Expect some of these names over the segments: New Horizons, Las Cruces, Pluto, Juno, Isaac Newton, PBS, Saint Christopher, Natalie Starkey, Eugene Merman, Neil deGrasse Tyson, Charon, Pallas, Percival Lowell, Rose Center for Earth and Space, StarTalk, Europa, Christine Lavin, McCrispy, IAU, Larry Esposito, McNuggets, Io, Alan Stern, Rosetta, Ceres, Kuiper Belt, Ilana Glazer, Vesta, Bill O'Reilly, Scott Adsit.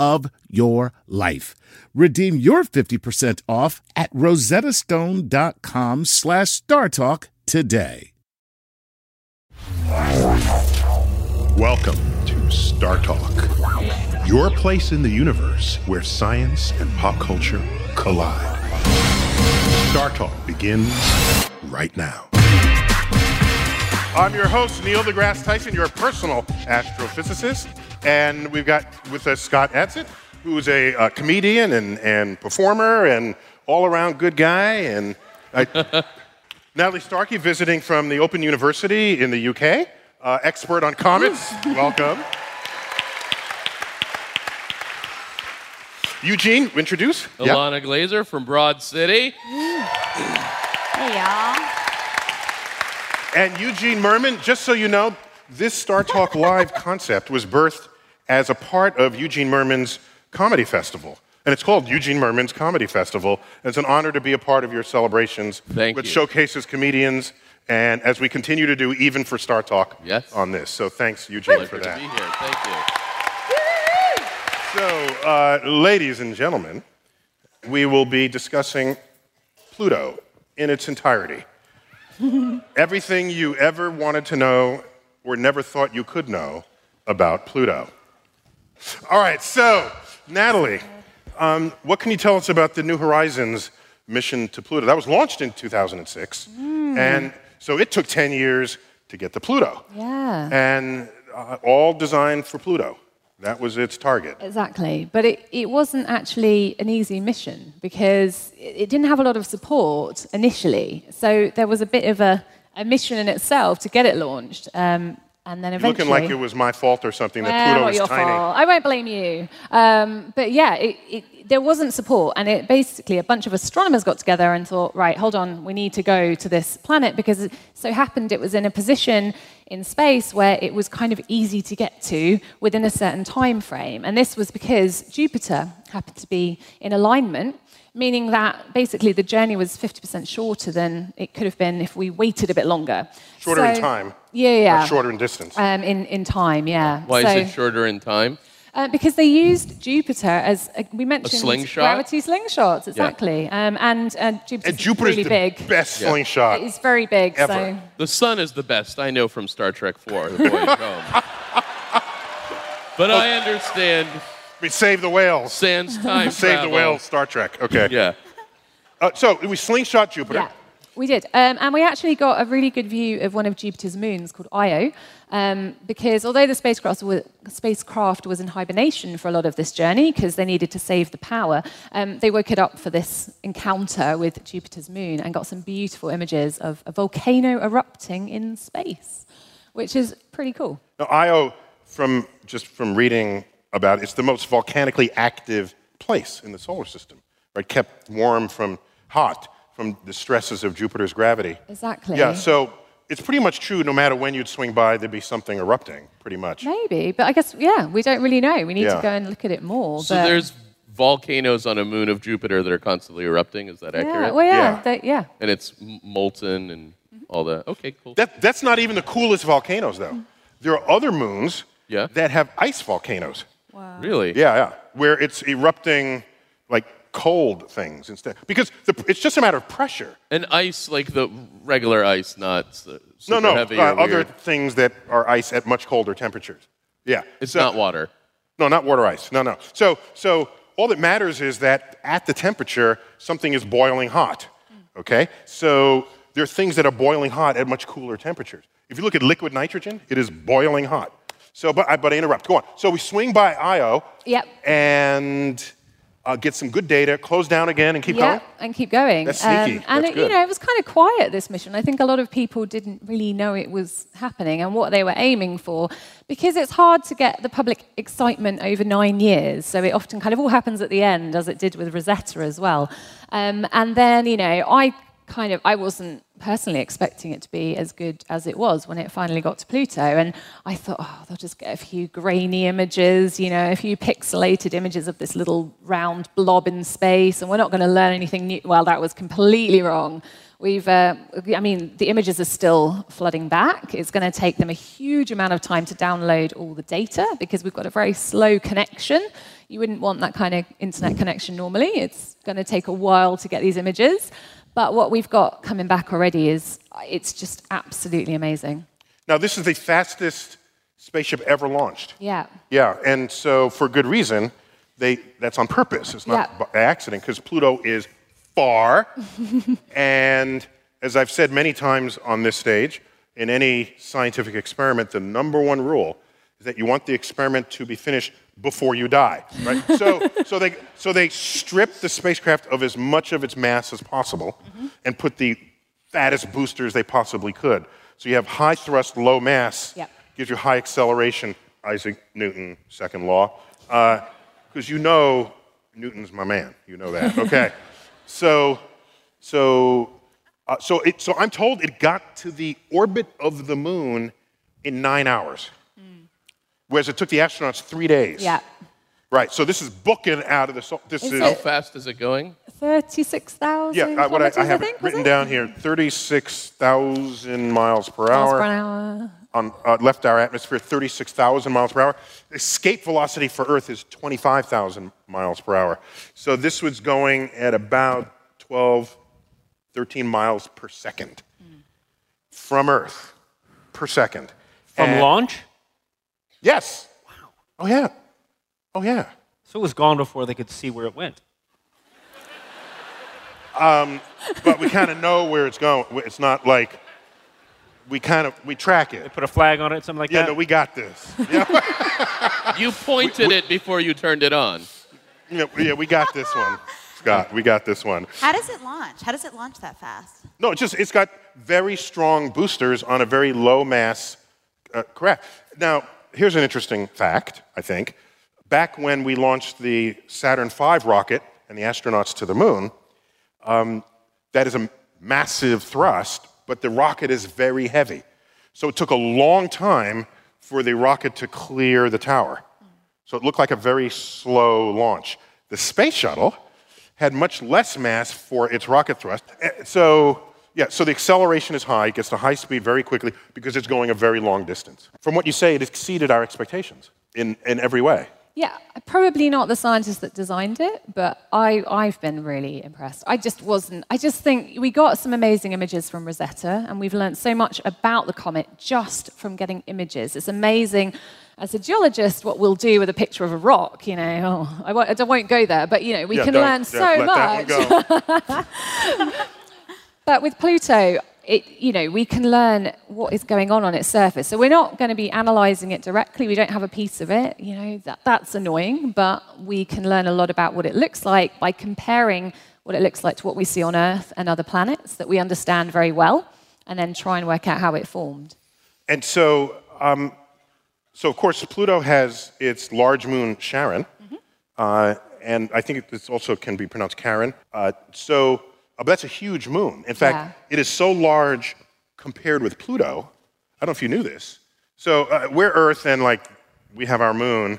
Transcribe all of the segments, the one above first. of your life. Redeem your 50% off at rosettastone.com/StarTalk today. Welcome to StarTalk, your place in the universe where science and pop culture collide. StarTalk begins right now. I'm your host, Neil deGrasse Tyson, your personal astrophysicist. And we've got with us Scott Adsit, who's a comedian and performer and all-around good guy. And Natalie Starkey, visiting from the Open University in the UK, expert on comets. Welcome. Eugene, introduce. Ilana Glazer from Broad City. Hey, y'all. And Eugene Merman, just so you know, this StarTalk Live concept was birthed as a part of Eugene Merman's comedy festival. And it's called Eugene Merman's Comedy Festival. And it's an honor to be a part of your celebrations. Thank you. Which showcases comedians, and as we continue to do, even for StarTalk on this. So thanks, Eugene, for that. To be here. Thank you. So, ladies and gentlemen, we will be discussing Pluto in its entirety. Everything you ever wanted to know or never thought you could know about Pluto. All right, so, Natalie, what can you tell us about the New Horizons mission to Pluto? That was launched in 2006, and so it took 10 years to get to Pluto. Yeah. And all designed for Pluto. That was its target. Exactly. But it wasn't actually an easy mission because it didn't have a lot of support initially. So there was a bit of a mission in itself to get it launched. And then eventually... You're looking like it was my fault or something, that Pluto was tiny. Fault. I won't blame you. But yeah, there wasn't support. And it basically, a bunch of astronomers got together and thought, right, hold on, we need to go to this planet, because it so happened it was in a position in space where it was kind of easy to get to within a certain time frame. And this was because Jupiter happened to be in alignment, meaning that basically the journey was 50% shorter than it could have been if we waited a bit longer. Shorter in time? Yeah. Or shorter in distance? In time, yeah. Why is it shorter in time? Because they used Jupiter as, we mentioned, a slingshot? Gravity slingshots, exactly. Yeah. And Jupiter's really big. Jupiter's the best slingshot. It's very big. Ever. So. The sun is the best, I know from Star Trek IV, The Voyage Home. But I understand. We save the whales. Sans time. Save the whales, Star Trek. Okay. Yeah. So we slingshot Jupiter. Yeah. We did. And we actually got a really good view of one of Jupiter's moons called Io, because although the spacecraft was in hibernation for a lot of this journey because they needed to save the power, they woke it up for this encounter with Jupiter's moon and got some beautiful images of a volcano erupting in space, which is pretty cool. Now, Io, from reading about it's the most volcanically active place in the solar system, right? Kept warm from the stresses of Jupiter's gravity. Exactly. Yeah, so it's pretty much true no matter when you'd swing by, there'd be something erupting, pretty much. Maybe, but I guess, we don't really know. We need to go and look at it more. So there's volcanoes on a moon of Jupiter that are constantly erupting. Is that accurate? Well, yeah. And it's molten and all that. Okay, cool. That's not even the coolest volcanoes, though. There are other moons that have ice volcanoes. Wow. Really? Yeah, yeah. Where it's erupting like cold things instead. Because it's just a matter of pressure. And ice, like the regular ice, not super heavy or weird. Other things that are ice at much colder temperatures. Yeah. It's not water. No, not water ice. No, no. So all that matters is that at the temperature, something is boiling hot, okay? So there are things that are boiling hot at much cooler temperatures. If you look at liquid nitrogen, it is boiling hot. So, but I interrupt. Go on. So we swing by Io and get some good data, close down again, and keep going? Yeah, and keep going. That's sneaky. And that's it was kind of quiet, this mission. I think a lot of people didn't really know it was happening and what they were aiming for, because it's hard to get the public excitement over 9 years. So it often kind of all happens at the end, as it did with Rosetta as well. And then, I wasn't personally expecting it to be as good as it was when it finally got to Pluto, and I thought, oh, they'll just get a few grainy images, a few pixelated images of this little round blob in space, and we're not going to learn anything new. Well, that was completely wrong. The images are still flooding back. It's going to take them a huge amount of time to download all the data because we've got a very slow connection. You wouldn't want that kind of internet connection normally. It's going to take a while to get these images. But what we've got coming back already is, it's just absolutely amazing. Now, this is the fastest spaceship ever launched. Yeah. Yeah, and so for good reason, that's on purpose. It's not by accident, because Pluto is far. And as I've said many times on this stage, in any scientific experiment, the number one rule is that you want the experiment to be finished before you die, right? so they stripped the spacecraft of as much of its mass as possible and put the fattest boosters they possibly could. So you have high thrust, low mass, gives you high acceleration, Isaac Newton, second law, because Newton's my man, that, okay? So I'm told it got to the orbit of the moon in 9 hours. Whereas it took the astronauts 3 days. Yeah. Right, so this is booking out of the... How fast is it going? 36,000 kilometers, I have it written down here. 36,000 miles per hour. Left our atmosphere, 36,000 miles per hour. Escape velocity for Earth is 25,000 miles per hour. So this was going at about 12, 13 miles per second. From Earth, per second. From launch? Yes. Wow. Oh, yeah. Oh, yeah. So it was gone before they could see where it went. But we kind of know where it's going. It's not like we track it. They put a flag on it, something like that? Yeah, no, we got this. Yeah. You pointed it before you turned it on. Yeah, we got this one, Scott. We got this one. How does it launch? How does it launch that fast? No, it's got very strong boosters on a very low mass craft. Now, here's an interesting fact, I think. Back when we launched the Saturn V rocket and the astronauts to the moon, that is a massive thrust, but the rocket is very heavy. So it took a long time for the rocket to clear the tower. So it looked like a very slow launch. The space shuttle had much less mass for its rocket thrust. So the acceleration is high, it gets to high speed very quickly because it's going a very long distance. From what you say, it exceeded our expectations in every way. Yeah, probably not the scientists that designed it, but I've been really impressed. I just think we got some amazing images from Rosetta, and we've learned so much about the comet just from getting images. It's amazing, as a geologist, what we'll do with a picture of a rock, I won't go there, but, we can learn so much. That one go. But with Pluto, we can learn what is going on its surface. So we're not going to be analysing it directly. We don't have a piece of it. That's annoying, but we can learn a lot about what it looks like by comparing what it looks like to what we see on Earth and other planets that we understand very well, and then try and work out how it formed. And so of course, Pluto has its large moon Charon, and I think it also can be pronounced Charon. But that's a huge moon. In fact, it is so large compared with Pluto. I don't know if you knew this. So we're Earth, and we have our moon,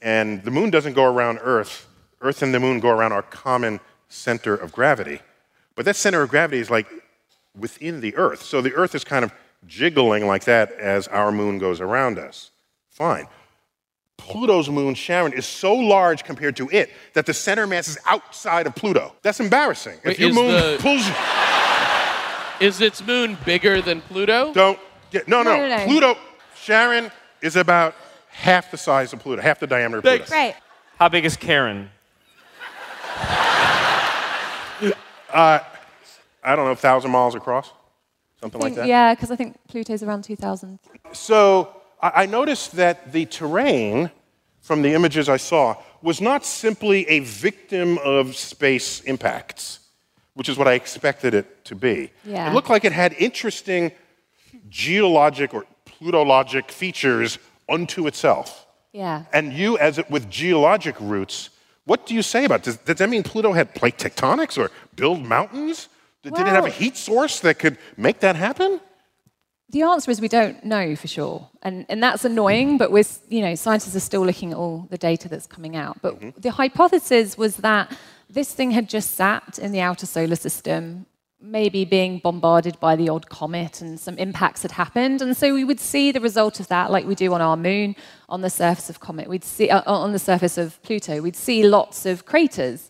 and the moon doesn't go around Earth. Earth and the moon go around our common center of gravity. But that center of gravity is like within the Earth. So the Earth is kind of jiggling like that as our moon goes around us. Fine. Pluto's moon, Charon, is so large compared to it that the center mass is outside of Pluto. That's embarrassing. Wait, if your moon pulls you... Is its moon bigger than Pluto? Don't get... No. Pluto... Charon is about half the size of Pluto, half the diameter of Pluto. Right. How big is Karen? I don't know, 1,000 miles across? Something like that? Yeah, because I think Pluto's around 2,000. So I noticed that the terrain, from the images I saw, was not simply a victim of space impacts, which is what I expected it to be. Yeah. It looked like it had interesting geologic or plutologic features unto itself. Yeah. And you, as it, with geologic roots, what do you say about this? Does that mean Pluto had plate tectonics or build mountains? Did it have a heat source that could make that happen? The answer is we don't know for sure. And that's annoying, but we're, you know, scientists are still looking at all the data that's coming out. But the hypothesis was that this thing had just sat in the outer solar system, maybe being bombarded by the odd comet, and some impacts had happened. And so we would see the result of that, like we do on our moon, on the surface of comet. We'd see on the surface of Pluto, we'd see lots of craters.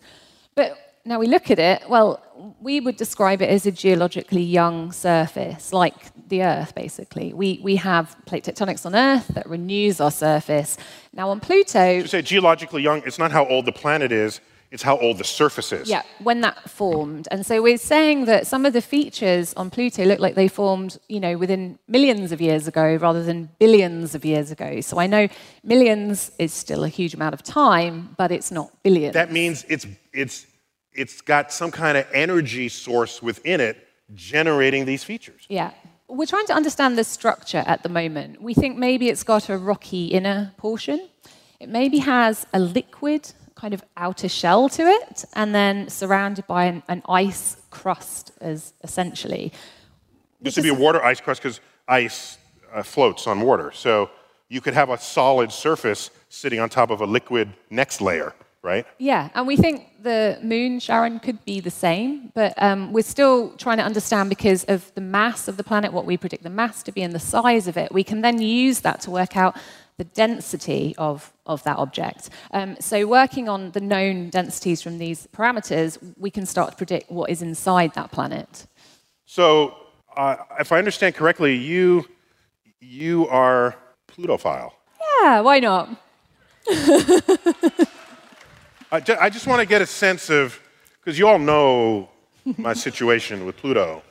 But now we look at it, well, we would describe it as a geologically young surface, like the Earth, basically. We have plate tectonics on Earth that renews our surface. Now on Pluto... So you say geologically young, it's not how old the planet is, it's how old the surface is. Yeah, when that formed. And so we're saying that some of the features on Pluto look like they formed, you know, within millions of years ago rather than billions of years ago. So I know millions is still a huge amount of time, but it's not billions. That means it's got some kind of energy source within it generating these features. Yeah. We're trying to understand the structure at the moment. We think maybe it's got a rocky inner portion. It maybe has a liquid kind of outer shell to it, and then surrounded by an ice crust, as essentially. This would be a water ice crust because ice floats on water. So you could have a solid surface sitting on top of a liquid next layer. Right? Yeah, and we think the moon, Charon, could be the same, but we're still trying to understand because of the mass of the planet, what we predict the mass to be and the size of it. We can then use that to work out the density of that object. So working on the known densities from these parameters, we can start to predict what is inside that planet. So if I understand correctly, you are Plutophile. Yeah, why not? I just want to get a sense of, because you all know my situation with Pluto,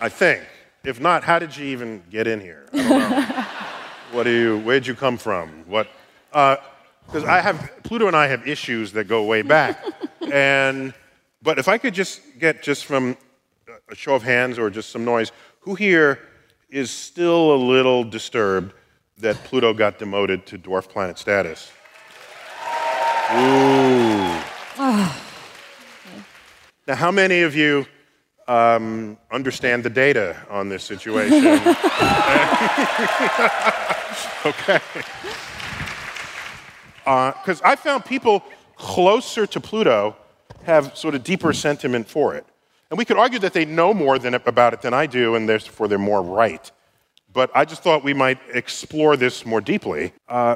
I think. If not, how did you even get in here? I don't know. Where'd you come from? Because Pluto and I have issues that go way back. But if I could just get, just from a show of hands or just some noise, who here is still a little disturbed that Pluto got demoted to dwarf planet status? Ooh. Oh. Now, how many of you understand the data on this situation? Okay. Because I found people closer to Pluto have sort of deeper sentiment for it. And we could argue that they know more about it than I do, and therefore they're more right. But I just thought we might explore this more deeply.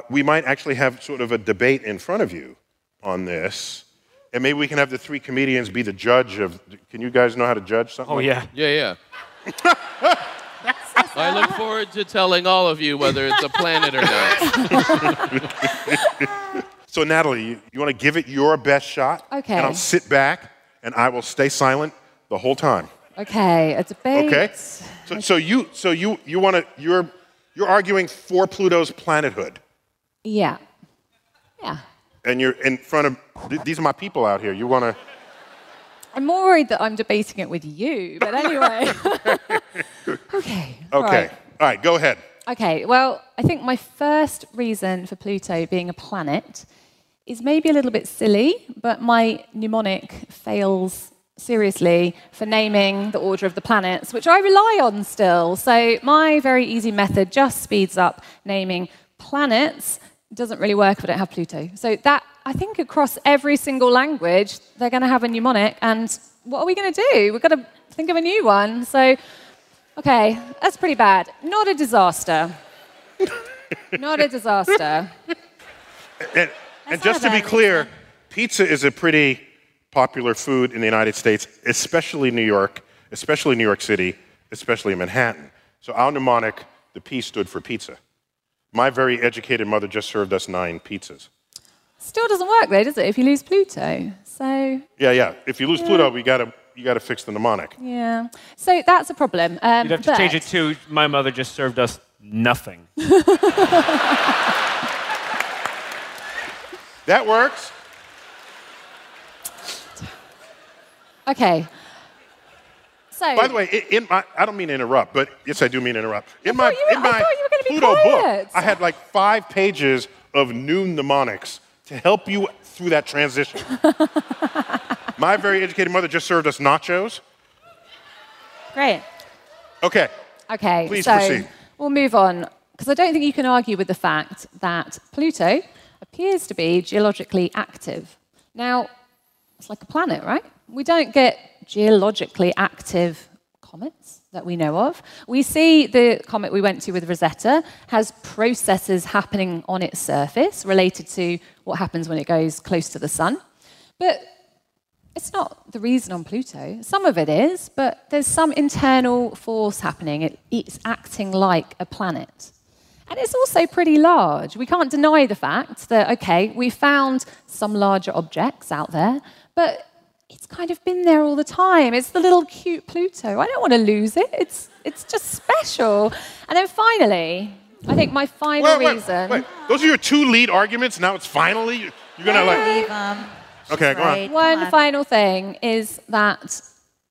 We might actually have sort of a debate in front of you on this, and maybe we can have the three comedians be the judge of... Can you guys know how to judge something? Oh, yeah. Yeah, yeah. I look forward to telling all of you whether it's a planet or not. So, Natalie, you want to give it your best shot? Okay. And I'll sit back, and I will stay silent the whole time. Okay, a debate. Okay. So you want to... You're arguing for Pluto's planethood. Yeah. Yeah. And you're in front of... These are my people out here. You want to... I'm more worried that I'm debating it with you, but anyway. Okay. All right, go ahead. Okay, well, I think my first reason for Pluto being a planet is maybe a little bit silly, but my mnemonic fails seriously for naming the order of the planets, which I rely on still. So my very easy method just speeds up naming planets doesn't really work if I don't have Pluto. So that, I think across every single language, they're going to have a mnemonic. And what are we going to do? We've got to think of a new one. So, OK, that's pretty bad. Not a disaster. Not a disaster. And just to be clear, pizza is a pretty popular food in the United States, especially New York City, especially Manhattan. So our mnemonic, the P stood for pizza. My very educated mother just served us 9 pizzas. Still doesn't work though, does it, if you lose Pluto? So yeah. If you lose Pluto, you gotta fix the mnemonic. Yeah. So that's a problem. You'd have to change it to my mother just served us nothing. That works. Okay. So, by the way, I don't mean to interrupt, but yes, I do mean to interrupt. In my Pluto book, I had like 5 pages of new mnemonics to help you through that transition. My very educated mother just served us nachos. Great. Okay. Okay. Please proceed. We'll move on, because I don't think you can argue with the fact that Pluto appears to be geologically active. Now, it's like a planet, right? We don't get geologically active comets that we know of. We see the comet we went to with Rosetta has processes happening on its surface related to what happens when it goes close to the sun. But it's not the reason on Pluto. Some of it is, but there's some internal force happening. It's acting like a planet. And it's also pretty large. We can't deny the fact that, okay, we found some larger objects out there, but it's kind of been there all the time. It's the little cute Pluto. I don't want to lose it. It's just special. And then finally, I think my final reason... Wait. Those are your 2 lead arguments? Now it's finally... You're going to okay, right. Go on. One final thing is that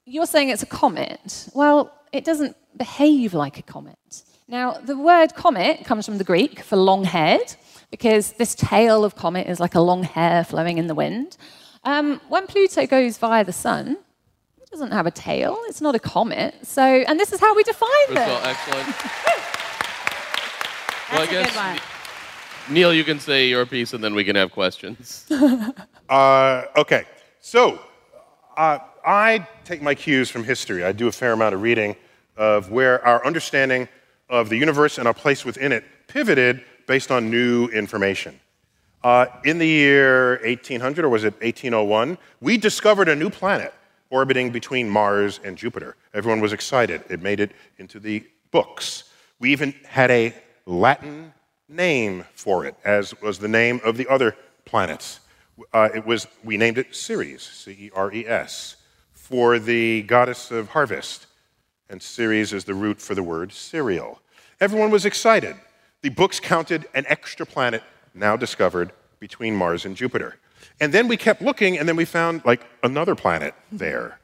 you're saying it's a comet. Well, it doesn't behave like a comet. Now, the word comet comes from the Greek for long-haired, because this tail of comet is like a long hair flowing in the wind. When Pluto goes via the sun, it doesn't have a tail. It's not a comet. So, and this is how we define it. Excellent. Well, I guess, Neil, you can say your piece, and then we can have questions. Okay. So, I take my cues from history. I do a fair amount of reading of where our understanding of the universe and our place within it pivoted based on new information. In the year 1800, or was it 1801, we discovered a new planet orbiting between Mars and Jupiter. Everyone was excited. It made it into the books. We even had a Latin name for it, as was the name of the other planets. We named it Ceres, C-E-R-E-S, for the goddess of harvest. And Ceres is the root for the word cereal. Everyone was excited. The books counted an extra planet now discovered between Mars and Jupiter. And then we kept looking, and then we found like another planet there,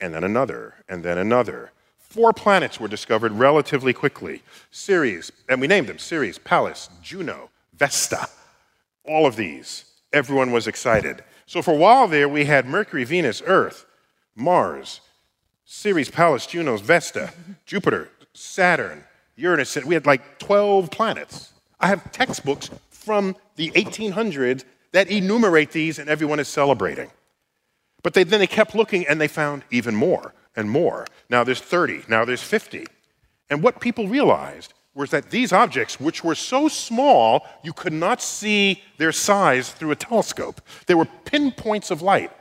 and then another, and then another. 4 planets were discovered relatively quickly. Ceres, and we named them Ceres, Pallas, Juno, Vesta, all of these. Everyone was excited. So for a while there, we had Mercury, Venus, Earth, Mars, Ceres, Pallas, Juno, Vesta, Jupiter, Saturn, Uranus. We had like 12 planets. I have textbooks from the 1800s that enumerate these, and everyone is celebrating. But then they kept looking, and they found even more and more. Now there's 30, now there's 50. And what people realized was that these objects, which were so small, you could not see their size through a telescope. They were pinpoints of light,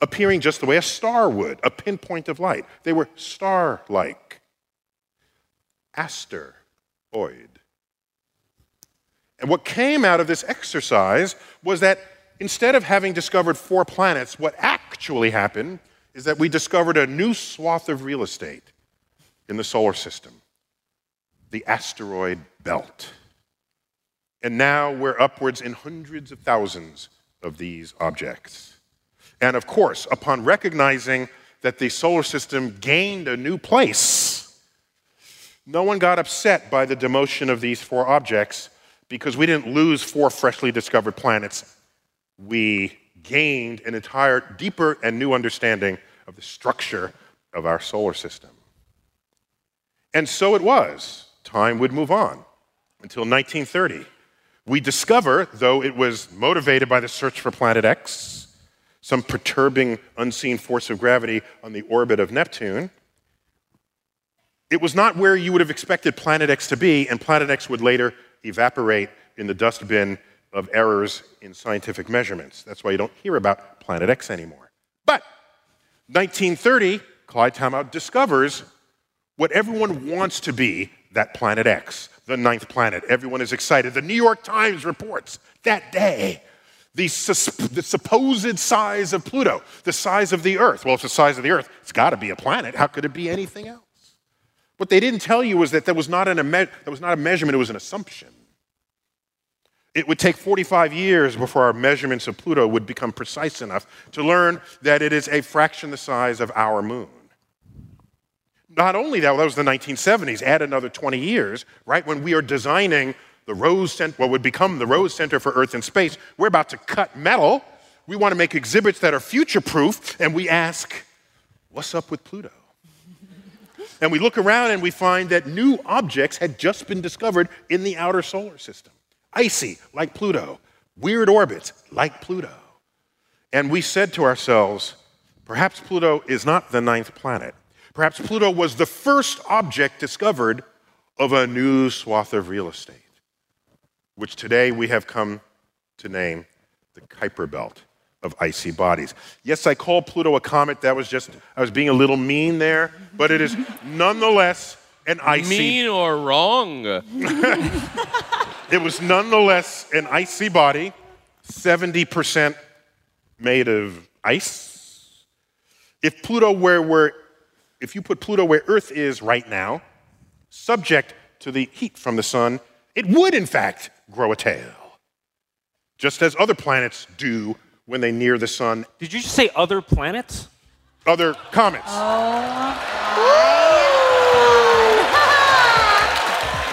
appearing just the way a star would, a pinpoint of light. They were star-like. Asteroid. And what came out of this exercise was that instead of having discovered 4 planets, what actually happened is that we discovered a new swath of real estate in the solar system, the asteroid belt. And now we're upwards in hundreds of thousands of these objects. And of course, upon recognizing that the solar system gained a new place, no one got upset by the demotion of these 4 objects, because we didn't lose 4 freshly discovered planets. We gained an entire deeper and new understanding of the structure of our solar system. And so it was. Time would move on until 1930, We discover, though it was motivated by the search for Planet X, some perturbing unseen force of gravity on the orbit of Neptune, it was not where you would have expected Planet X to be, and Planet X would later evaporate in the dustbin of errors in scientific measurements. That's why you don't hear about Planet X anymore. But 1930, Clyde Tombaugh discovers what everyone wants to be, that Planet X, the ninth planet. Everyone is excited. The New York Times reports that day the supposed size of Pluto, the size of the Earth. Well, if it's the size of the Earth, it's got to be a planet. How could it be anything else? What they didn't tell you was that that was not a measurement, it was an assumption. It would take 45 years before our measurements of Pluto would become precise enough to learn that it is a fraction the size of our moon. Not only that, well, that was the 1970s, add another 20 years, right, when we are designing the Rose Center, what would become the Rose Center for Earth and Space. We're about to cut metal. We want to make exhibits that are future-proof, and we ask, what's up with Pluto? And we look around and we find that new objects had just been discovered in the outer solar system. Icy, like Pluto. Weird orbits, like Pluto. And we said to ourselves, perhaps Pluto is not the ninth planet. Perhaps Pluto was the first object discovered of a new swath of real estate, which today we have come to name the Kuiper Belt of icy bodies. Yes, I call Pluto a comet. That was just, I was being a little mean there, but it is nonetheless an icy... Mean or wrong? It was nonetheless an icy body, 70% made of ice. If you put Pluto where Earth is right now, subject to the heat from the sun, it would, in fact, grow a tail, just as other planets do when they near the sun. Did you just say other planets? Other comets. Oh.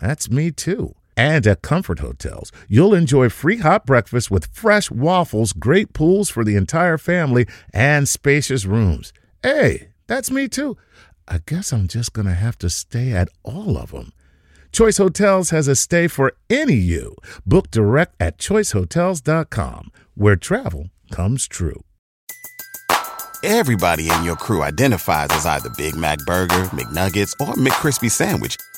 That's me too. And at Comfort Hotels, you'll enjoy free hot breakfast with fresh waffles, great pools for the entire family, and spacious rooms. Hey, that's me too. I guess I'm just going to have to stay at all of them. Choice Hotels has a stay for any you. Book direct at choicehotels.com, where travel comes true. Everybody in your crew identifies as either Big Mac Burger, McNuggets, or McCrispy Sandwich.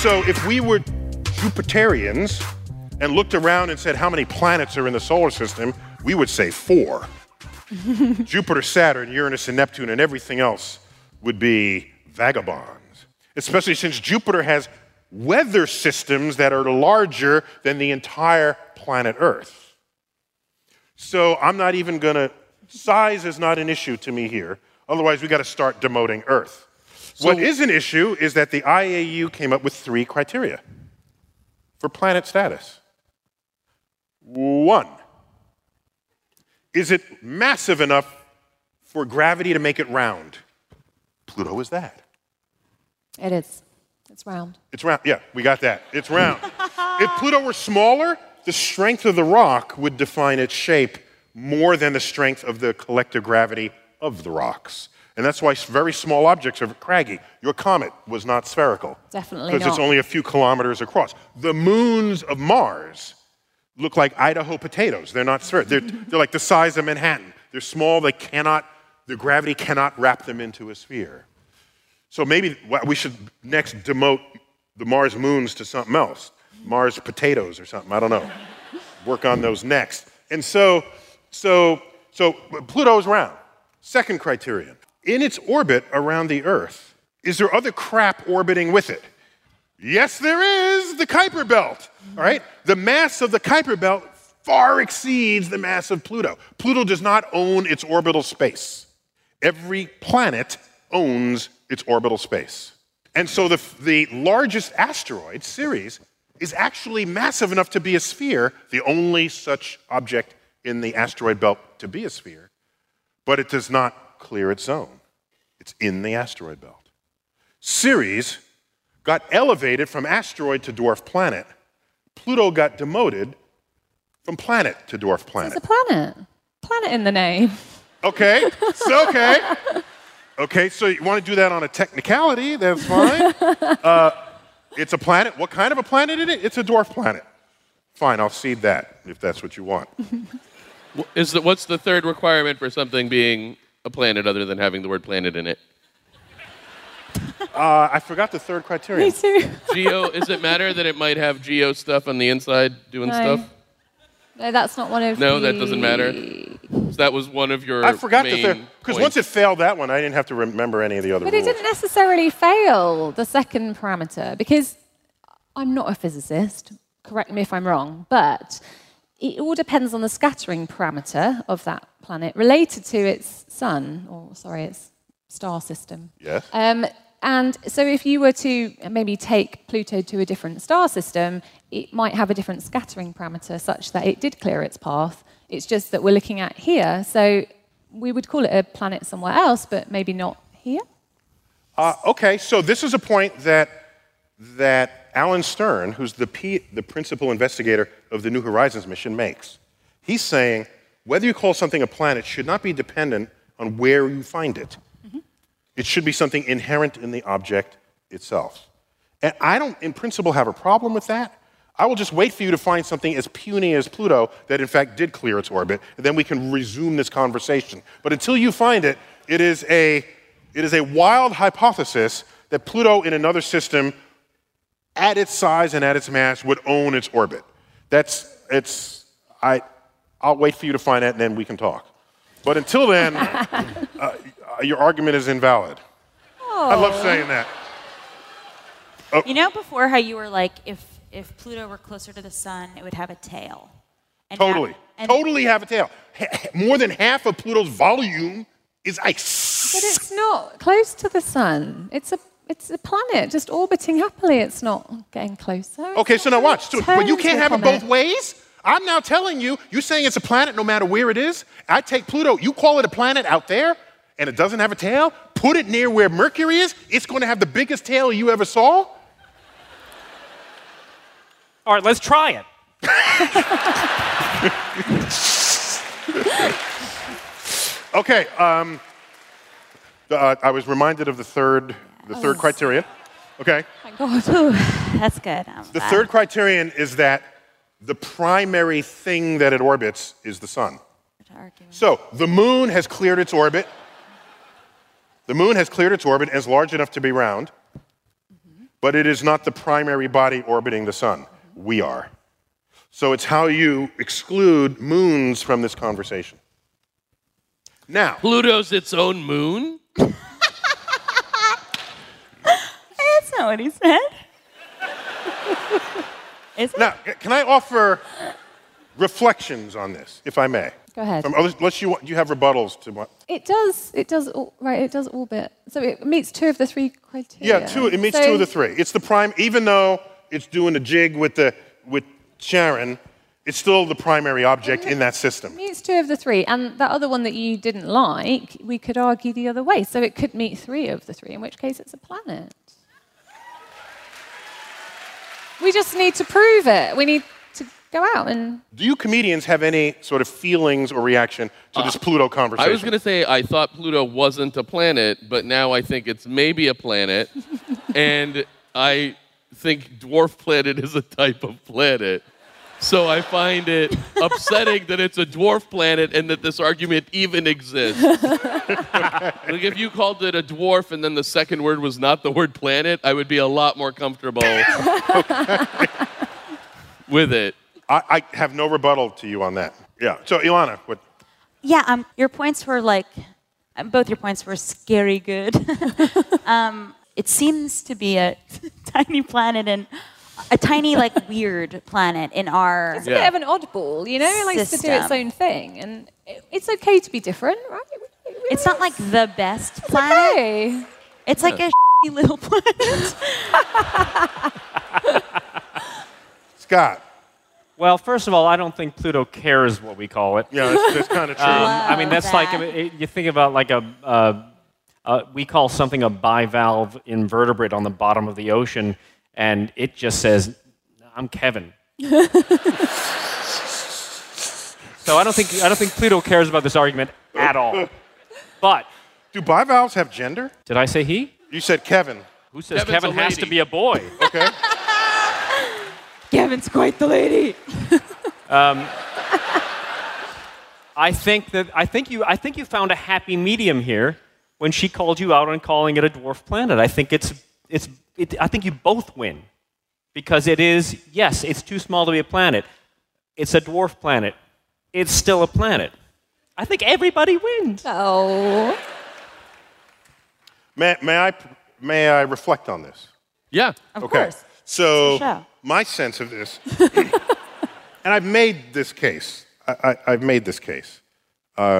So if we were Jupiterians and looked around and said how many planets are in the solar system, we would say 4. Jupiter, Saturn, Uranus, and Neptune, and everything else would be vagabonds, especially since Jupiter has weather systems that are larger than the entire planet Earth. So I'm not even going to... Size is not an issue to me here. Otherwise, we got to start demoting Earth. So what is an issue is that the IAU came up with 3 criteria for planet status. 1, is it massive enough for gravity to make it round? Pluto is that. It is. It's round. It's round. Yeah, we got that. It's round. If Pluto were smaller, the strength of the rock would define its shape more than the strength of the collective gravity of the rocks. And that's why very small objects are craggy. Your comet was not spherical. Definitely not. Because it's only a few kilometers across. The moons of Mars look like Idaho potatoes. They're not spherical. They're like the size of Manhattan. They're small. They cannot, the gravity cannot wrap them into a sphere. So maybe we should next demote the Mars moons to something else. Mars potatoes or something, I don't know. Work on those next. And so Pluto's round. Second criterion. In its orbit around the Earth, is there other crap orbiting with it? Yes, there is, the Kuiper Belt, all right? The mass of the Kuiper Belt far exceeds the mass of Pluto. Pluto does not own its orbital space. Every planet owns its orbital space. And so the largest asteroid, Ceres, is actually massive enough to be a sphere, the only such object in the asteroid belt to be a sphere, but it does not clear its zone. It's in the asteroid belt. Ceres got elevated from asteroid to dwarf planet. Pluto got demoted from planet to dwarf planet. It's a planet. Planet in the name. Okay. So, okay. Okay, so you want to do that on a technicality, that's fine. It's a planet. What kind of a planet is it? It's a dwarf planet. Fine, I'll cede that if that's what you want. What's the third requirement for something being a planet other than having the word planet in it? I forgot the third criterion. Me too. Geo, does it matter that it might have geo stuff on the inside doing stuff? No, that's not one of the... No, that doesn't matter? That was one of your main points. Because once it failed that one, I didn't have to remember any of the other rules. But it didn't necessarily fail the second parameter, because I'm not a physicist, correct me if I'm wrong, but it all depends on the scattering parameter of that planet related to its sun, or sorry, its star system. Yes. And so if you were to maybe take Pluto to a different star system, it might have a different scattering parameter such that it did clear its path. It's just that we're looking at here. So we would call it a planet somewhere else, but maybe not here. Okay, so this is a point that Alan Stern, who's the principal investigator of the New Horizons mission, makes. He's saying, whether you call something a planet should not be dependent on where you find it. Mm-hmm. It should be something inherent in the object itself. And I don't, in principle, have a problem with that. I will just wait for you to find something as puny as Pluto that, in fact, did clear its orbit, and then we can resume this conversation. But until you find it, it is a wild hypothesis that Pluto in another system at its size and at its mass would own its orbit. I'll wait for you to find that and then we can talk. But until then, your argument is invalid. Oh. I love saying that. Oh. You know before how you were like, if Pluto were closer to the sun, it would have a tail. And totally. Totally have a tail. More than half of Pluto's volume is ice. But it's not close to the sun. It's a planet just orbiting happily. It's not getting closer. Okay, so now watch. So, but you can't have it both ways? I'm now telling you, you're saying it's a planet no matter where it is. I take Pluto, you call it a planet out there, and it doesn't have a tail. Put it near where Mercury is. It's going to have the biggest tail you ever saw. All right, let's try it. Okay. I was reminded of the third criterion. Okay. Thank God. Ooh, that's good. The third criterion is that the primary thing that it orbits is the sun. So the moon has cleared its orbit. The moon has cleared its orbit and is large enough to be round, but it is not the primary body orbiting the sun. We are. So it's how you exclude moons from this conversation. Now, Pluto's its own moon? That's not what he said. Is it? Now, can I offer reflections on this, if I may? Go ahead. Unless you have rebuttals to what? It does orbit. So it meets two of the three criteria. Yeah, two of the three. It's the prime, even though it's doing a jig with Charon, it's still the primary object in that system. It meets two of the three, and that other one that you didn't like, we could argue the other way. So it could meet three of the three, in which case it's a planet. We just need to prove it. We need to go out and... Do you comedians have any sort of feelings or reaction to this Pluto conversation? I was going to say I thought Pluto wasn't a planet, but now I think it's maybe a planet. And I think dwarf planet is a type of planet. So I find it upsetting that it's a dwarf planet and that this argument even exists. Like if you called it a dwarf and then the second word was not the word planet, I would be a lot more comfortable with it. I have no rebuttal to you on that. Yeah. So Ilana, what? Yeah. Your points were like, both your points were scary good. It seems to be a tiny planet and. A tiny, like, weird planet in our It's a bit of an oddball, you know? It likes to do its own thing. And it's okay to be different, right? It's not, like, the best planet. Okay. It's like a shitty little planet. Scott. Well, first of all, I don't think Pluto cares what we call it. Yeah, that's kind of true. I mean, that's like, you think about, like, we call something a bivalve invertebrate on the bottom of the ocean. And it just says, "I'm Kevin." So I don't think Pluto cares about this argument at all. But do bivalves have gender? Did I say he? You said Kevin. Who says Kevin's Kevin has to be a boy? Okay. Kevin's quite the lady. I think you found a happy medium here when she called you out on calling it a dwarf planet. I think it's. I think you both win, because it is, yes, it's too small to be a planet. It's a dwarf planet. It's still a planet. I think everybody wins. Oh. May I reflect on this? Yeah, of course. So my sense of this, and I've made this case. I've made this case. I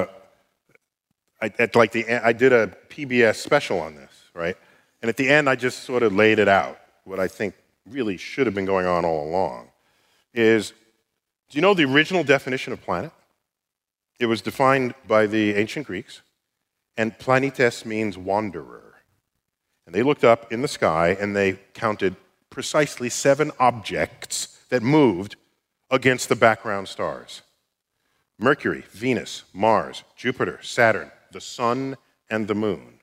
did a PBS special on this, right? And at the end, I just sort of laid it out. What I think really should have been going on all along is, do you know the original definition of planet? It was defined by the ancient Greeks, and planetes means wanderer. And they looked up in the sky, and they counted precisely 7 objects that moved against the background stars. Mercury, Venus, Mars, Jupiter, Saturn, the sun, and the moon.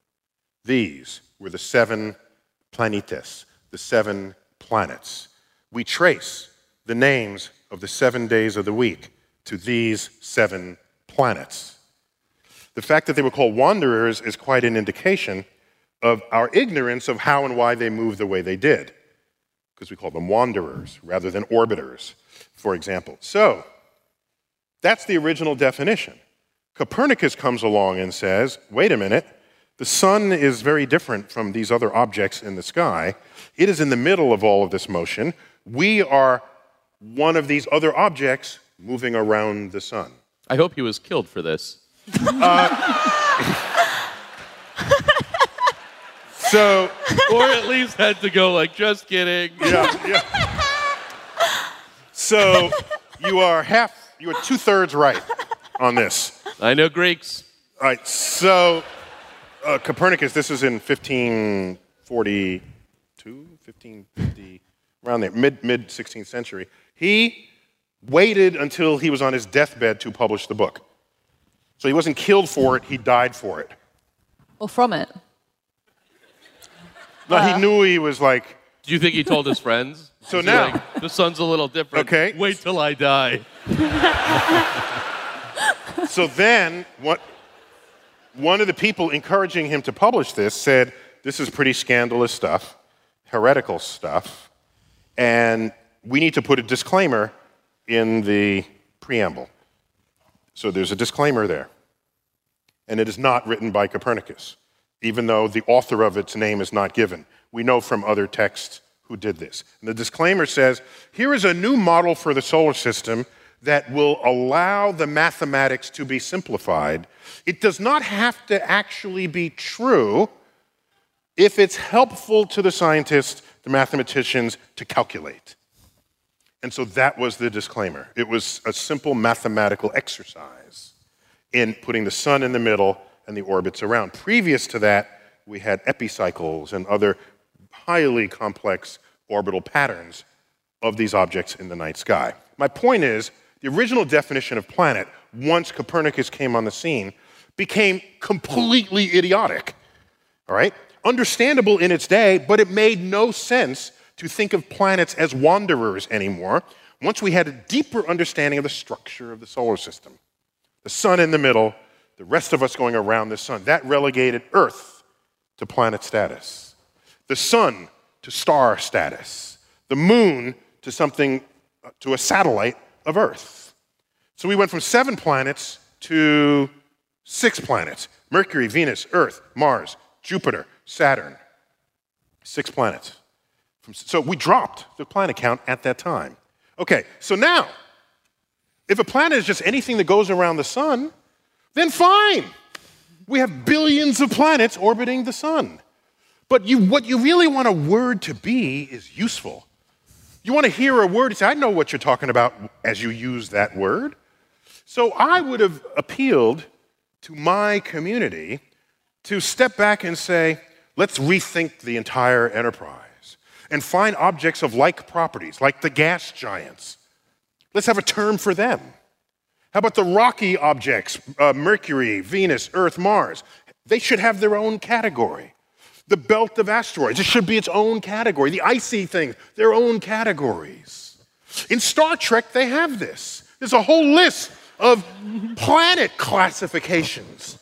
These were the 7 planetes, the 7 planets. We trace the names of the 7 days of the week to these 7 planets. The fact that they were called wanderers is quite an indication of our ignorance of how and why they moved the way they did, because we call them wanderers rather than orbiters, for example. So that's the original definition. Copernicus comes along and says, wait a minute, the sun is very different from these other objects in the sky. It is in the middle of all of this motion. We are one of these other objects moving around the sun. I hope he was killed for this. Or at least had to go like, just kidding. Yeah. So you are 2/3 right on this. I know Greeks. All right, so... Copernicus, this is in 1542, 1550, around there, mid 16th century. He waited until he was on his deathbed to publish the book. So he wasn't killed for it, he died for it. Or from it. No, he knew he was like... Do you think he told his friends? So now... Like, the sun's a little different. Okay. Wait till I die. So then, what... One of the people encouraging him to publish this said, this is pretty scandalous stuff, heretical stuff, and we need to put a disclaimer in the preamble. So there's a disclaimer there. And it is not written by Copernicus, even though the author of its name is not given. We know from other texts who did this. And the disclaimer says, here is a new model for the solar system that will allow the mathematics to be simplified. It does not have to actually be true if it's helpful to the scientists, the mathematicians, to calculate. And so that was the disclaimer. It was a simple mathematical exercise in putting the sun in the middle and the orbits around. Previous to that, we had epicycles and other highly complex orbital patterns of these objects in the night sky. My point is, the original definition of planet, once Copernicus came on the scene, became completely idiotic, all right? Understandable in its day, but it made no sense to think of planets as wanderers anymore once we had a deeper understanding of the structure of the solar system. The sun in the middle, the rest of us going around the sun. That relegated Earth to planet status. The sun to star status. The moon to something, to a satellite of Earth. So we went from 7 planets to 6 planets. Mercury, Venus, Earth, Mars, Jupiter, Saturn. 6 planets. So we dropped the planet count at that time. Okay, so now, if a planet is just anything that goes around the sun, then fine. We have billions of planets orbiting the sun. But what you really want a word to be is useful. You want to hear a word and say, I know what you're talking about as you use that word. So I would have appealed to my community to step back and say, let's rethink the entire enterprise and find objects of like properties, like the gas giants. Let's have a term for them. How about the rocky objects, Mercury, Venus, Earth, Mars? They should have their own category. The belt of asteroids, it should be its own category. The icy things, their own categories. In Star Trek, they have this. There's a whole list of planet classifications,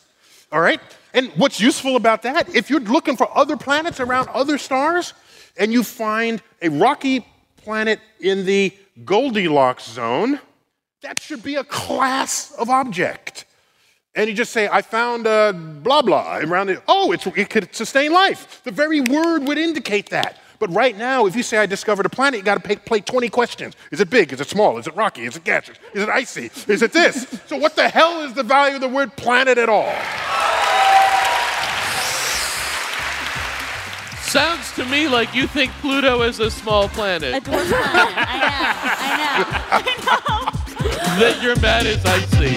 all right? And what's useful about that, if you're looking for other planets around other stars, and you find a rocky planet in the Goldilocks zone, that should be a class of object. And you just say, I found a blah, blah, around it. Oh, it could sustain life. The very word would indicate that. But right now, if you say I discovered a planet, you got to play 20 questions. Is it big? Is it small? Is it rocky? Is it gaseous? Is it icy? Is it this? So what the hell is the value of the word planet at all? Sounds to me like you think Pluto is a small planet. A dwarf planet. I know. That you're mad is icy.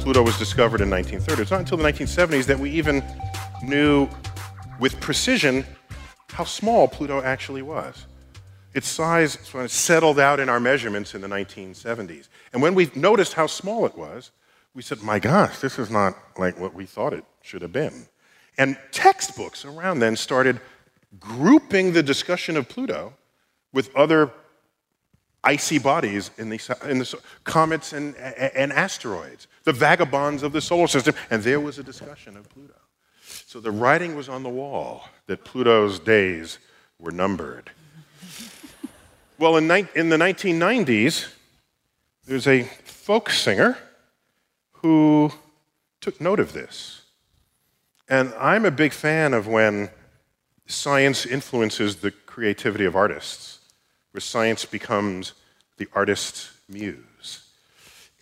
Pluto was discovered in 1930. It's not until the 1970s that we even knew with precision how small Pluto actually was. Its size settled out in our measurements in the 1970s. And when we noticed how small it was, we said, my gosh, this is not like what we thought it should have been. And textbooks around then started grouping the discussion of Pluto with other icy bodies in the comets and asteroids, the vagabonds of the solar system, and there was a discussion of Pluto. So the writing was on the wall that Pluto's days were numbered. Well, in the 1990s, there's a folk singer who took note of this. And I'm a big fan of when science influences the creativity of artists, where science becomes the artist's muse.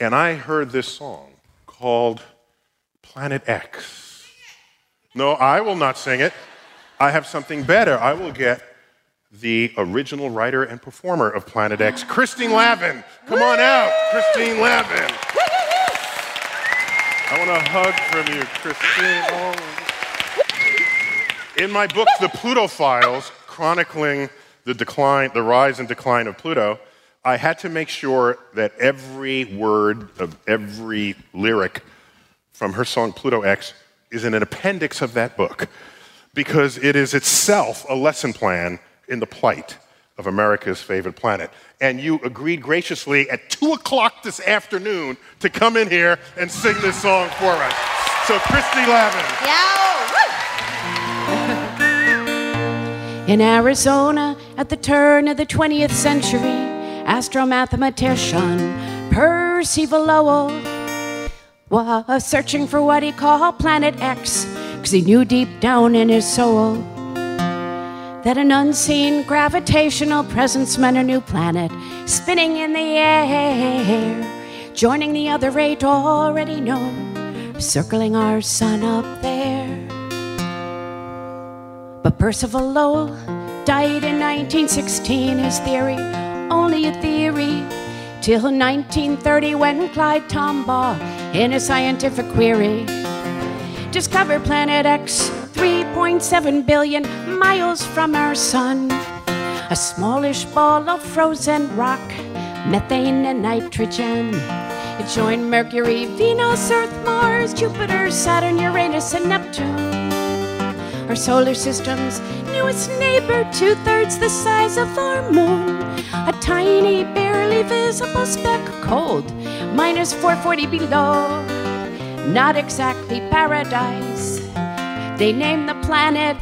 And I heard this song called Planet X. No, I will not sing it. I have something better. I will get the original writer and performer of Planet X, Christine Lavin. Come on out, Christine Lavin. I want a hug from you, Christine. Oh. In my book, The Pluto Files, chronicling the rise and decline of Pluto, I had to make sure that every word of every lyric from her song Pluto X is in an appendix of that book, because it is itself a lesson plan in the plight of America's favorite planet. And you agreed graciously at 2:00 this afternoon to come in here and sing this song for us. So Christy Lavin. Yeah. In Arizona, at the turn of the 20th century, astromathematician Percival Lowell was searching for what he called Planet X, because he knew deep down in his soul that an unseen gravitational presence meant a new planet spinning in the air, joining the other eight already known, circling our sun up there. But Percival Lowell died in 1916, his theory, only a theory, till 1930 when Clyde Tombaugh, in a scientific query, discovered Planet X, 3.7 billion miles from our sun, a smallish ball of frozen rock, methane and nitrogen. It joined Mercury, Venus, Earth, Mars, Jupiter, Saturn, Uranus, and Neptune, our solar system's newest neighbor, 2/3 the size of our moon, a tiny, barely visible speck, cold, minus 440 below, not exactly paradise. They named the planet.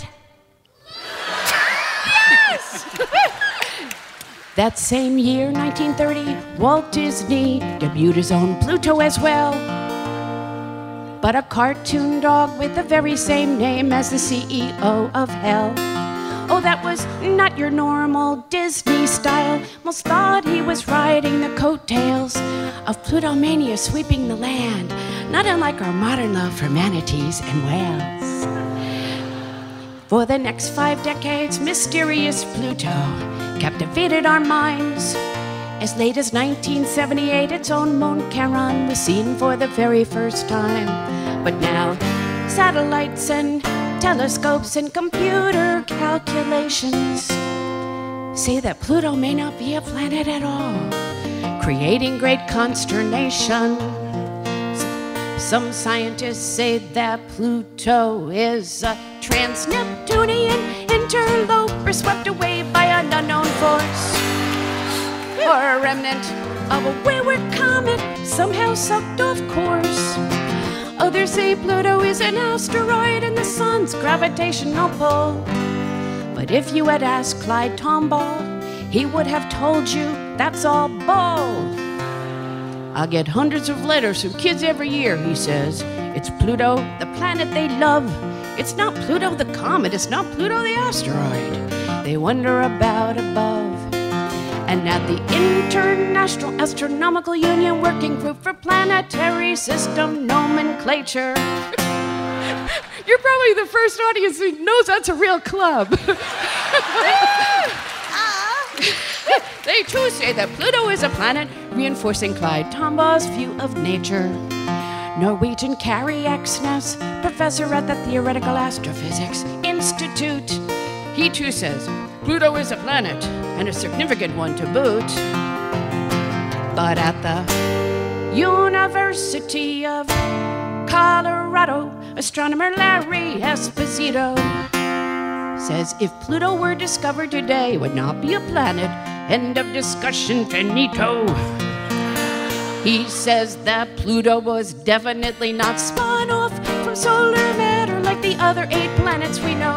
Yes! That same year, 1930, Walt Disney debuted his own Pluto as well. But a cartoon dog with the very same name as the CEO of hell. Oh, that was not your normal Disney style. Most thought he was riding the coattails of Plutomania sweeping the land, not unlike our modern love for manatees and whales. For the next 5 decades, mysterious Pluto captivated our minds. As late as 1978, its own moon Charon was seen for the very first time. But now, satellites and telescopes and computer calculations say that Pluto may not be a planet at all, creating great consternation. Some scientists say that Pluto is a trans-Neptunian interloper swept away by an unknown force, or a remnant of a wayward comet somehow sucked off course. Others say Pluto is an asteroid and the sun's gravitational pull. But if you had asked Clyde Tombaugh, he would have told you that's all bull. I get hundreds of letters from kids every year, he says. It's Pluto, the planet they love. It's not Pluto the comet, it's not Pluto the asteroid they wonder about above. And at the International Astronomical Union Working Group for Planetary System Nomenclature. You're probably the first audience who knows that's a real club. They too say that Pluto is a planet, reinforcing Clyde Tombaugh's view of nature. Norwegian Kari Exnes, professor at the Theoretical Astrophysics Institute, he too says Pluto is a planet, and a significant one to boot. But at the University of Colorado, astronomer Larry Esposito says if Pluto were discovered today, it would not be a planet. End of discussion, finito. He says that Pluto was definitely not spun off from solar matter like the other 8 planets we know.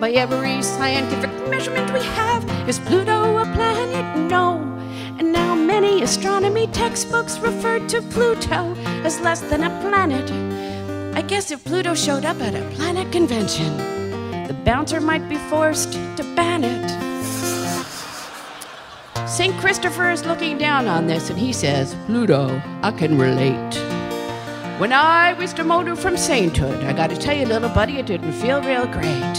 By every scientific measurement we have, is Pluto a planet? No. And now many astronomy textbooks refer to Pluto as less than a planet. I guess if Pluto showed up at a planet convention, the bouncer might be forced to ban it. Saint Christopher is looking down on this and he says, Pluto, I can relate. When I was demoted from sainthood, I gotta tell you, little buddy, it didn't feel real great.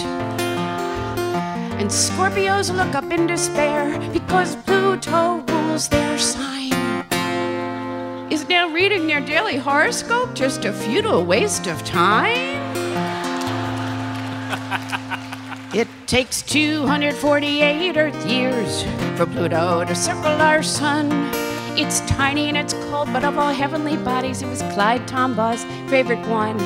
And Scorpios look up in despair because Pluto rules their sign. Is now reading their daily horoscope just a futile waste of time? It takes 248 Earth years for Pluto to circle our sun. It's tiny and it's cold, but of all heavenly bodies, it was Clyde Tombaugh's favorite one.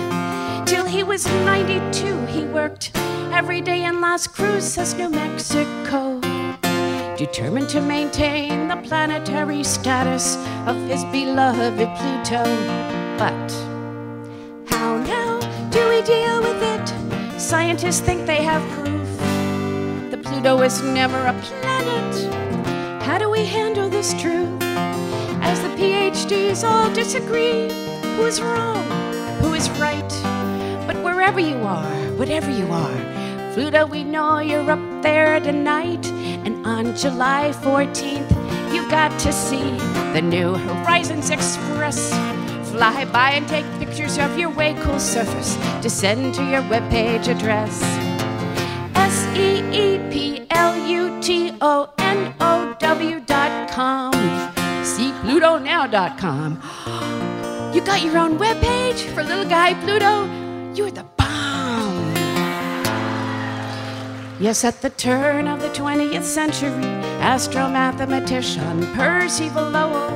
Till he was 92, he worked every day in Las Cruces, New Mexico, determined to maintain the planetary status of his beloved Pluto. But how now do we deal with it? Scientists think they have proof Pluto is never a planet. How do we handle this truth? As the PhDs all disagree, who is wrong, who is right? But wherever you are, whatever you are, Pluto, we know you're up there tonight. And on July 14th, you got to see the New Horizons Express. Fly by and take pictures of your way cool surface to send to your webpage address. SEEPLUTONOW.com. SeePlutoNow.com. You got your own webpage for little guy Pluto? You're the bomb. Yes, at the turn of the 20th century, astromathematician Percival Lowell,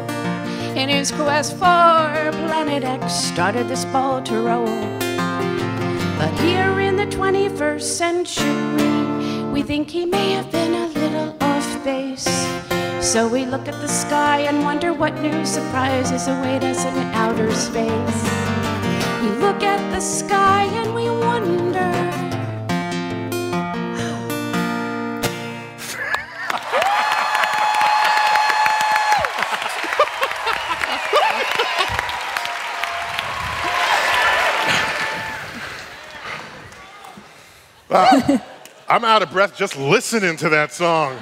in his quest for Planet X, started this ball to roll. But here in the 21st century, we think he may have been a little off base. So we look at the sky and wonder what new surprises await us in outer space. We look at the sky and we wonder. I'm out of breath just listening to that song.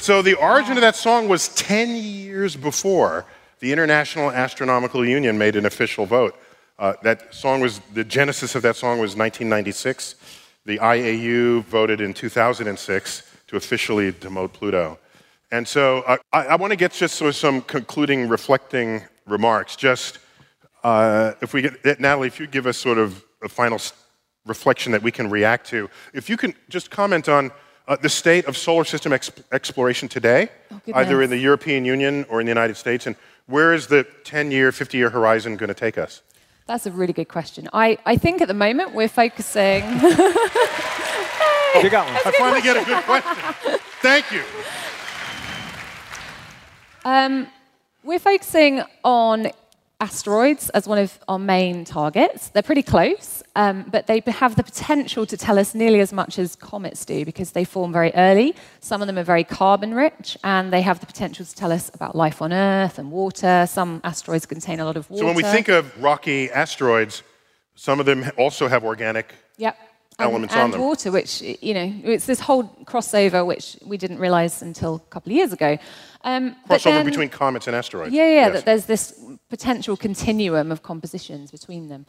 So the origin of that song was 10 years before the International Astronomical Union made an official vote. The genesis of that song was 1996. The IAU voted in 2006 to officially demote Pluto. And so I want to get just sort of some concluding, reflecting remarks. Natalie, if you give us sort of a final reflection that we can react to. If you can just comment on the state of solar system exploration today, either in the European Union or in the United States, and where is the 10-year, 50-year horizon going to take us? That's a really good question. I think at the moment we're focusing... You got one. I finally get a good question. Thank you. We're focusing on asteroids as one of our main targets. They're pretty close, but they have the potential to tell us nearly as much as comets do because they form very early. Some of them are very carbon-rich, and they have the potential to tell us about life on Earth and water. Some asteroids contain a lot of water. So when we think of rocky asteroids, some of them also have organic elements on them. And water, which, you know, it's this whole crossover which we didn't realize until a couple of years ago. Crossover between comets and asteroids. Yeah, that there's this potential continuum of compositions between them.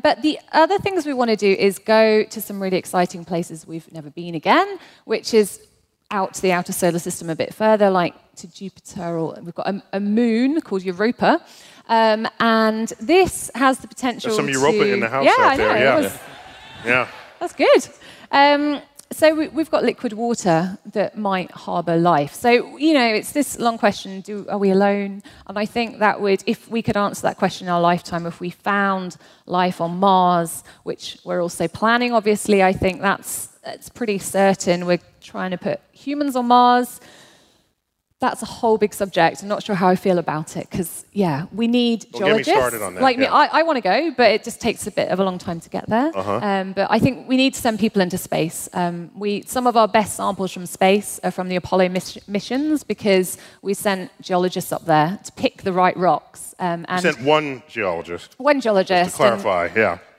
But the other things we want to do is go to some really exciting places we've never been again, which is out to the outer solar system a bit further, like to Jupiter, or we've got a moon called Europa, and this has the potential to... There's some Europa in the house out there. Yeah. That's good. So we've got liquid water that might harbour life. So, you know, it's this long question, are we alone? And I think that would, if we could answer that question in our lifetime, if we found life on Mars, which we're also planning, obviously, I think it's pretty certain. We're trying to put humans on Mars. That's a whole big subject. I'm not sure how I feel about it because, we need geologists. Get me started on that. Like me, I want to go, but it just takes a bit of a long time to get there. But I think we need to send people into space. Some of our best samples from space are from the Apollo missions because we sent geologists up there to pick the right rocks. And we sent one geologist. One geologist. Just to clarify,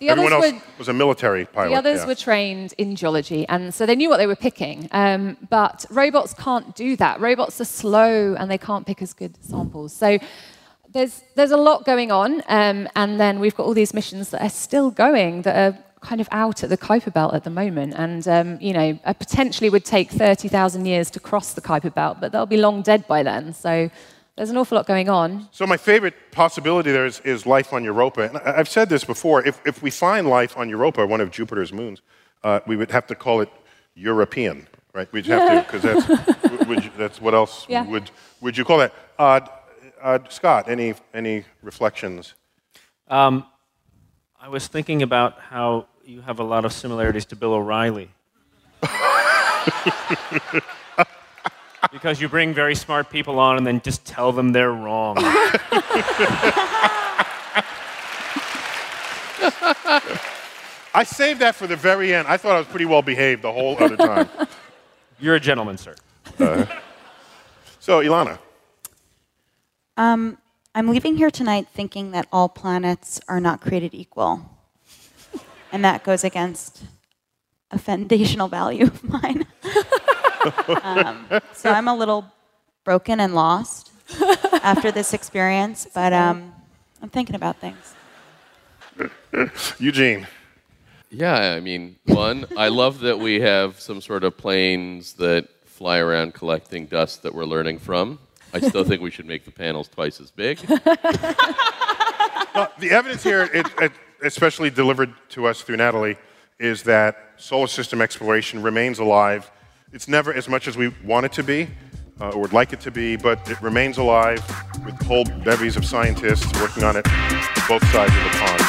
Everyone else was a military pilot. The others were trained in geology, and so they knew what they were picking. But robots can't do that. Robots are slow, and they can't pick as good samples. So there's a lot going on, and then we've got all these missions that are still going, that are kind of out at the Kuiper Belt at the moment, and potentially would take 30,000 years to cross the Kuiper Belt, but they'll be long dead by then. So there's an awful lot going on. So my favorite possibility there is life on Europa. And I've said this before. If we find life on Europa, one of Jupiter's moons, we would have to call it European, right? We'd have to, because that's what else would you call that? Scott, any reflections? I was thinking about how you have a lot of similarities to Bill O'Reilly. Because you bring very smart people on and then just tell them they're wrong. I saved that for the very end. I thought I was pretty well behaved the whole other time. You're a gentleman, sir. So, Ilana. I'm leaving here tonight thinking that all planets are not created equal. And that goes against a foundational value of mine. So I'm a little broken and lost after this experience, but I'm thinking about things. Eugene. Yeah, I mean, one, I love that we have some sort of planes that fly around collecting dust that we're learning from. I still think we should make the panels twice as big. Well, the evidence here, especially delivered to us through Natalie, is that solar system exploration remains alive. It's never as much as we want it to be, or would like it to be, but it remains alive with whole bevies of scientists working on it both sides of the pond.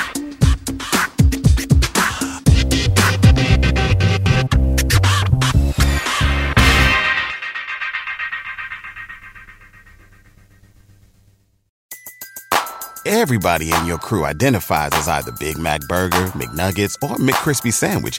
Everybody in your crew identifies as either Big Mac Burger, McNuggets, or McCrispy Sandwich.